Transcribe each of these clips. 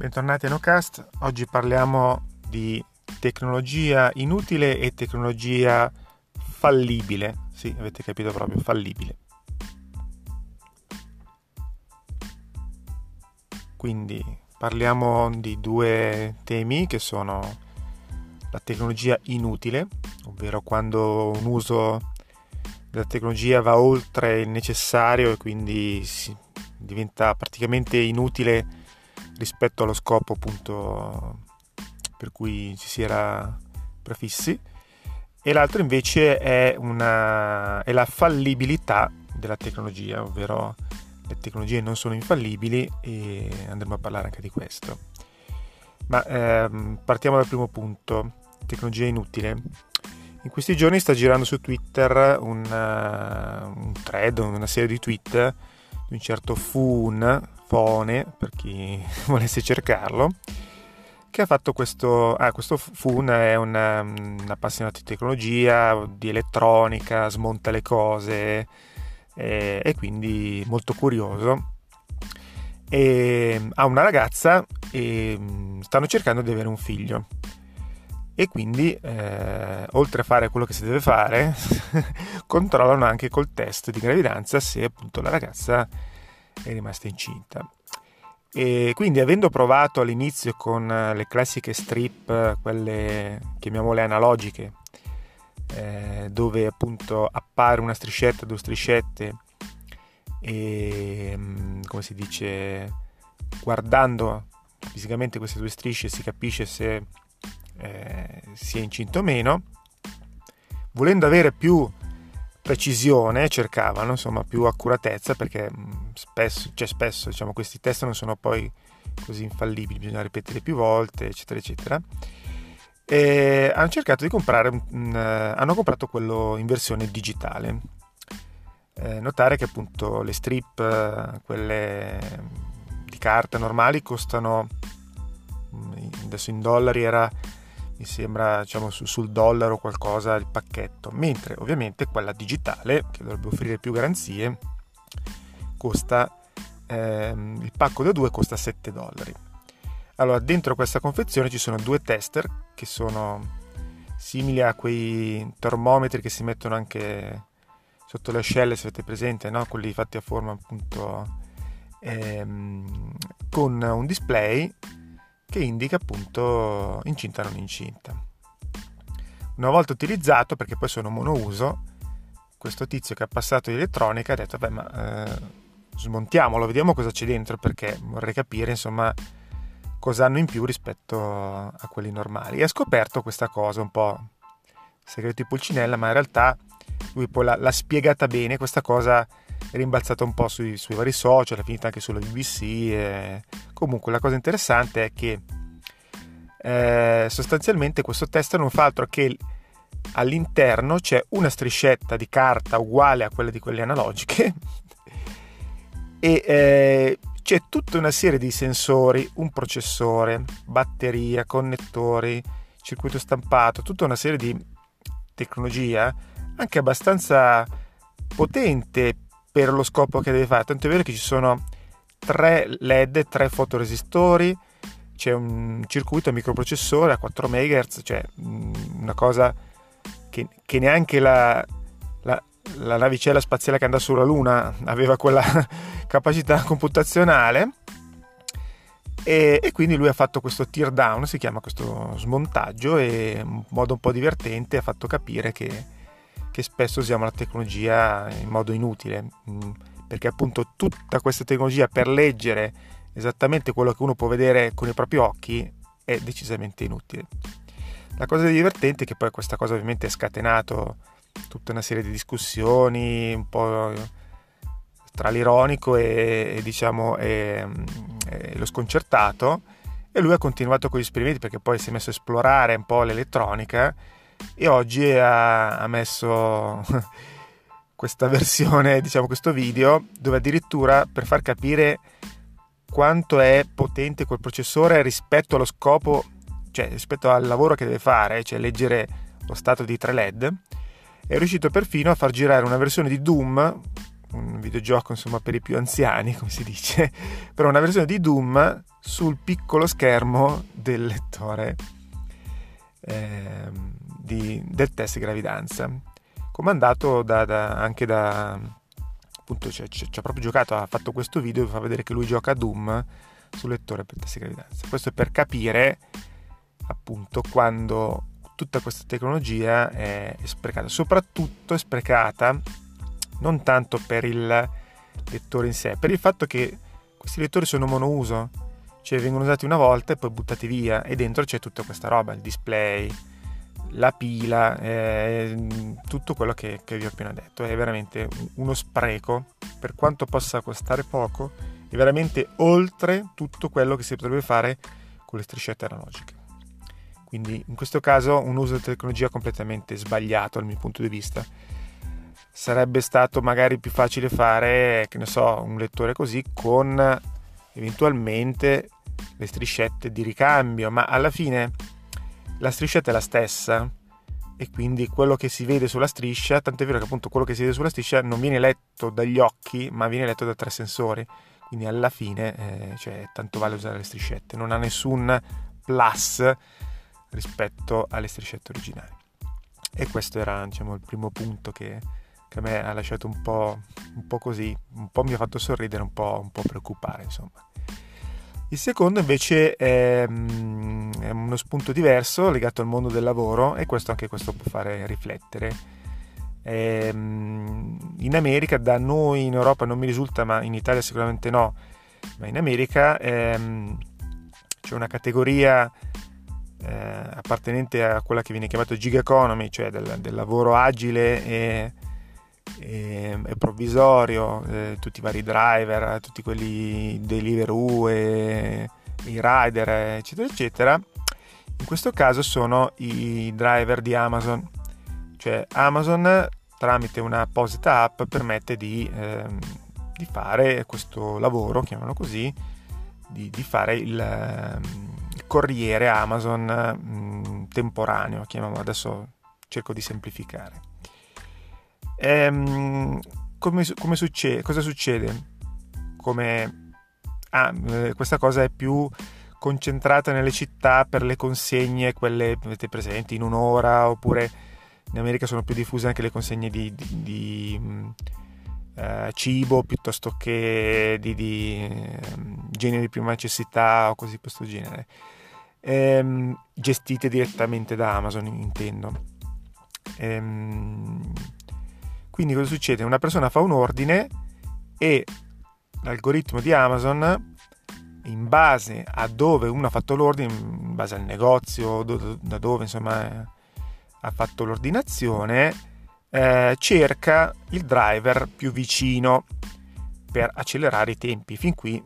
Bentornati a NoCast. Oggi parliamo di tecnologia inutile e tecnologia fallibile. Sì, avete capito proprio, fallibile. Quindi parliamo di due temi che sono la tecnologia inutile, ovvero quando un uso della tecnologia va oltre il necessario e quindi diventa praticamente inutile rispetto allo scopo appunto per cui ci si era prefissi, e l'altro invece è la fallibilità della tecnologia, ovvero le tecnologie non sono infallibili, e andremo a parlare anche di questo. Ma partiamo dal primo punto, tecnologia inutile. In questi giorni sta girando su Twitter un thread, una serie di tweet di un certo Foon, per chi volesse cercarlo, che ha fatto questo. Questo Foon è un appassionato di tecnologia, di elettronica, smonta le cose, e quindi molto curioso. E ha una ragazza e stanno cercando di avere un figlio. E quindi oltre a fare quello che si deve fare controllano anche col test di gravidanza se appunto la ragazza è rimasta incinta. E quindi, avendo provato all'inizio con le classiche strip, quelle chiamiamole analogiche, dove appunto appare una striscetta, due striscette, e come si dice, guardando fisicamente queste due strisce si capisce se si è incinto o meno. Volendo avere più precisione cercavano insomma più accuratezza, perché spesso diciamo questi test non sono poi così infallibili, bisogna ripetere più volte eccetera eccetera, e hanno cercato di comprare hanno comprato quello in versione digitale. Notare che appunto le strip, quelle di carta normali, costano adesso in dollari mi sembra, diciamo, sul dollaro qualcosa il pacchetto, mentre ovviamente quella digitale, che dovrebbe offrire più garanzie, costa il pacco da 2 costa $7. Allora, dentro questa confezione ci sono due tester che sono simili a quei termometri che si mettono anche sotto le ascelle, se avete presente, no? Quelli fatti a forma appunto, con un display che indica appunto incinta o non incinta. Una volta utilizzato, perché poi sono monouso, questo tizio che ha passato di elettronica ha detto: beh, ma smontiamolo, vediamo cosa c'è dentro, perché vorrei capire insomma cosa hanno in più rispetto a quelli normali. E ha scoperto questa cosa un po' segreto di Pulcinella, ma in realtà lui poi l'ha spiegata bene. Questa cosa è rimbalzata un po' sui vari social, è finita anche sulla BBC. Comunque la cosa interessante è che sostanzialmente questo test non fa altro che, all'interno c'è una striscetta di carta uguale a quella di quelle analogiche e c'è tutta una serie di sensori, un processore, batteria, connettori, circuito stampato, tutta una serie di tecnologia anche abbastanza potente per lo scopo che deve fare. Tanto è vero che ci sono 3 LED, 3 fotoresistori, c'è un circuito a microprocessore a 4 MHz, cioè una cosa che neanche la navicella spaziale che andò sulla Luna aveva quella capacità computazionale, e quindi lui ha fatto questo teardown, si chiama questo smontaggio, e in modo un po' divertente ha fatto capire che spesso usiamo la tecnologia in modo inutile, perché appunto tutta questa tecnologia per leggere esattamente quello che uno può vedere con i propri occhi è decisamente inutile. La cosa divertente è che poi questa cosa ovviamente ha scatenato tutta una serie di discussioni, un po' tra l'ironico e lo sconcertato, e lui ha continuato con gli esperimenti, perché poi si è messo a esplorare un po' l'elettronica, e oggi ha messo questa versione, diciamo questo video, dove addirittura, per far capire quanto è potente quel processore rispetto allo scopo, cioè rispetto al lavoro che deve fare, cioè leggere lo stato di 3 LED, è riuscito perfino a far girare una versione di Doom, un videogioco insomma per i più anziani, come si dice, però una versione di Doom sul piccolo schermo del lettore del test gravidanza, comandato anche da appunto, c'ha proprio giocato, ha fatto questo video, vi fa vedere che lui gioca a Doom sul lettore per test gravidanza. Questo è per capire appunto quando tutta questa tecnologia è sprecata, soprattutto è sprecata non tanto per il lettore in sé, per il fatto che questi lettori sono monouso, cioè vengono usati una volta e poi buttati via, e dentro c'è tutta questa roba, il display, la pila, tutto quello che vi ho appena detto. È veramente uno spreco, per quanto possa costare poco, è veramente oltre tutto quello che si potrebbe fare con le striscette analogiche. Quindi in questo caso un uso della tecnologia completamente sbagliato dal mio punto di vista. Sarebbe stato magari più facile fare, che ne so, un lettore così con eventualmente le striscette di ricambio, ma alla fine la striscietta è la stessa e quindi quello che si vede sulla striscia, tant'è vero che appunto quello che si vede sulla striscia non viene letto dagli occhi, ma viene letto da tre sensori, quindi alla fine cioè, tanto vale usare le strisciette, non ha nessun plus rispetto alle striscette originali. E questo era, diciamo, il primo punto che a me ha lasciato un po' così, un po' mi ha fatto sorridere, un po' preoccupare, insomma. Il secondo invece è uno spunto diverso legato al mondo del lavoro, e questo può fare riflettere. In America, da noi in Europa non mi risulta, ma in Italia sicuramente no, ma in America c'è una categoria appartenente a quella che viene chiamata gig economy, cioè del lavoro agile e provvisorio, tutti i vari driver, tutti quelli Deliveroo e i rider, eccetera eccetera. In questo caso sono i driver di Amazon, cioè Amazon tramite un'apposita app permette di fare questo lavoro, chiamano così, di fare il corriere Amazon temporaneo, chiamiamolo, adesso cerco di semplificare. Come succede? Cosa succede? Questa cosa è più concentrata nelle città per le consegne, quelle avete presenti in un'ora, oppure in America sono più diffuse anche le consegne di cibo piuttosto che di generi di prima necessità o così di questo genere, gestite direttamente da Amazon, intendo. Quindi cosa succede? Una persona fa un ordine e l'algoritmo di Amazon, in base a dove uno ha fatto l'ordine, in base al negozio, da dove insomma ha fatto l'ordinazione, cerca il driver più vicino per accelerare i tempi. Fin qui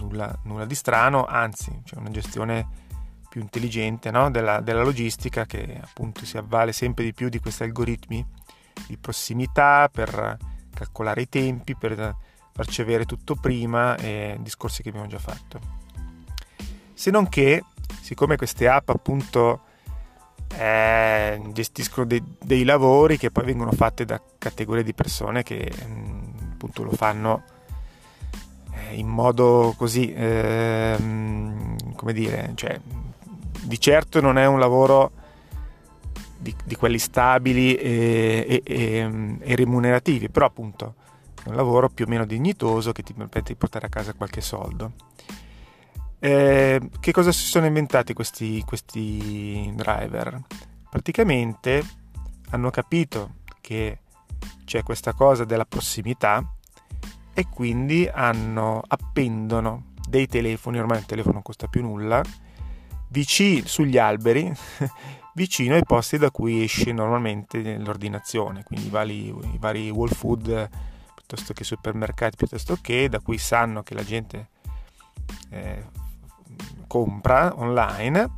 nulla di strano, anzi c'è una gestione più intelligente, no? della logistica, che appunto si avvale sempre di più di questi algoritmi di prossimità per calcolare i tempi, per farci avere tutto prima, e discorsi che abbiamo già fatto. Se non che, siccome queste app appunto gestiscono dei lavori che poi vengono fatti da categorie di persone che appunto lo fanno in modo così, come dire, cioè di certo non è un lavoro di quelli stabili e remunerativi, però appunto è un lavoro più o meno dignitoso che ti permette di portare a casa qualche soldo. Che cosa si sono inventati questi driver? Praticamente hanno capito che c'è questa cosa della prossimità e quindi appendono dei telefoni, ormai il telefono non costa più nulla, sugli alberi vicino ai posti da cui esce normalmente l'ordinazione, quindi i vari Whole Food, piuttosto che supermercati, piuttosto che da cui sanno che la gente compra online.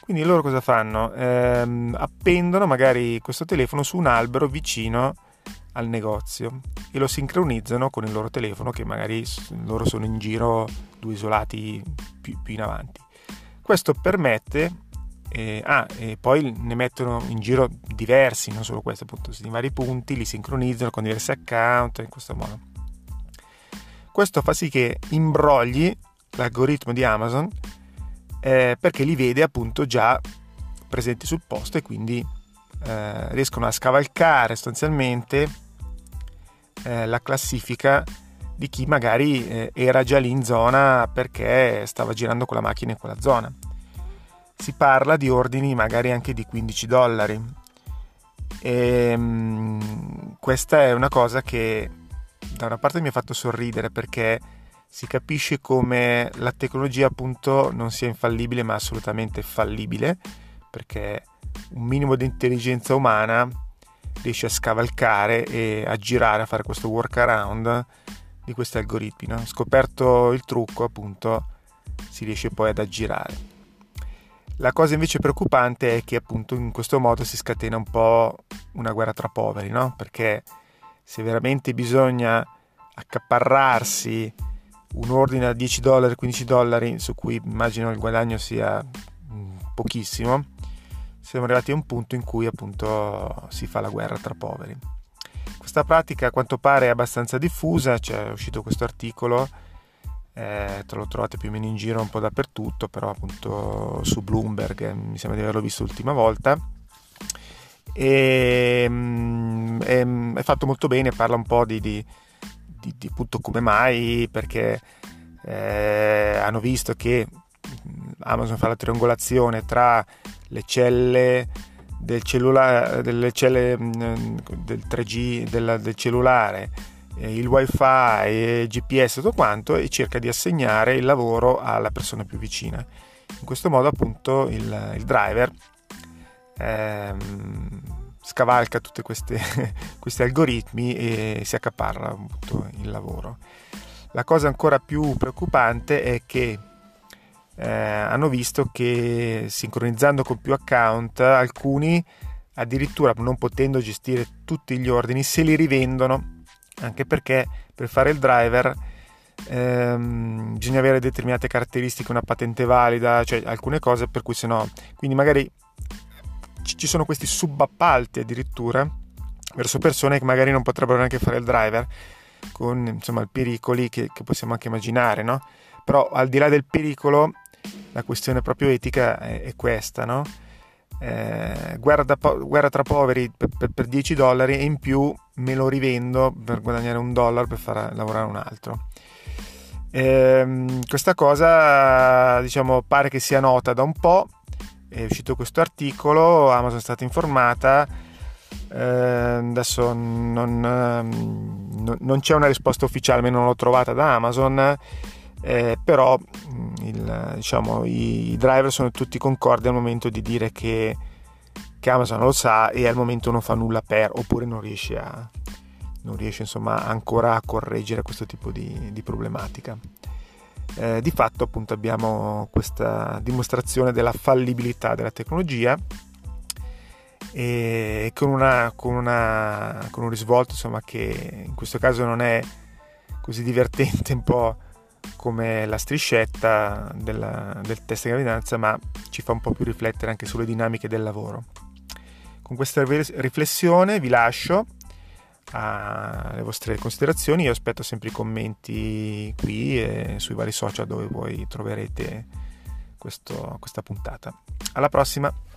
Quindi loro cosa fanno? Appendono magari questo telefono su un albero vicino al negozio e lo sincronizzano con il loro telefono, che magari loro sono in giro due isolati più in avanti. Questo permette e poi ne mettono in giro diversi, non solo questo, appunto, in vari punti li sincronizzano con diversi account. In questo modo questo fa sì che imbrogli l'algoritmo di Amazon, perché li vede appunto già presenti sul posto e quindi riescono a scavalcare sostanzialmente la classifica di chi magari era già lì in zona perché stava girando con la macchina in quella zona. Si parla di ordini magari anche di $15. E, questa è una cosa che da una parte mi ha fatto sorridere, perché si capisce come la tecnologia appunto non sia infallibile ma assolutamente fallibile, perché un minimo di intelligenza umana riesce a scavalcare e a girare, a fare questo workaround di questi algoritmi, no? Scoperto il trucco appunto si riesce poi ad aggirare. La cosa invece preoccupante è che appunto in questo modo si scatena un po' una guerra tra poveri, no? Perché se veramente bisogna accaparrarsi un ordine a $10, $15, su cui immagino il guadagno sia pochissimo, siamo arrivati a un punto in cui appunto si fa la guerra tra poveri. Questa pratica a quanto pare è abbastanza diffusa, cioè è uscito questo articolo, te lo trovate più o meno in giro un po' dappertutto, però appunto su Bloomberg mi sembra di averlo visto l'ultima volta, e è fatto molto bene. Parla un po' di appunto come mai, perché hanno visto che Amazon fa la triangolazione tra le celle del cellulare, delle celle del 3G del cellulare, il wifi, il GPS, tutto quanto, e cerca di assegnare il lavoro alla persona più vicina. In questo modo appunto il driver scavalca tutti questi algoritmi e si accaparra appunto il lavoro. La cosa ancora più preoccupante è che hanno visto che sincronizzando con più account, alcuni addirittura non potendo gestire tutti gli ordini se li rivendono, anche perché per fare il driver bisogna avere determinate caratteristiche, una patente valida, cioè alcune cose per cui se no, quindi magari ci sono questi subappalti addirittura verso persone che magari non potrebbero neanche fare il driver, con insomma i pericoli che possiamo anche immaginare, no? Però al di là del pericolo la questione proprio etica è questa, no? Guerra tra poveri per $10, e in più me lo rivendo per guadagnare $1 per far lavorare un altro. Questa cosa, diciamo, pare che sia nota da un po', è uscito questo articolo, Amazon è stata informata, adesso non c'è una risposta ufficiale, almeno non l'ho trovata da Amazon. Però diciamo, i driver sono tutti concordi al momento di dire che Amazon lo sa e al momento non fa nulla per, oppure non riesce insomma ancora a correggere questo tipo di problematica. Di fatto appunto abbiamo questa dimostrazione della fallibilità della tecnologia, e con un risvolto insomma che in questo caso non è così divertente, un po' come la striscetta del test di gravidanza, ma ci fa un po' più riflettere anche sulle dinamiche del lavoro. Con questa riflessione vi lascio alle vostre considerazioni. Io aspetto sempre i commenti qui e sui vari social dove voi troverete questa puntata. Alla prossima!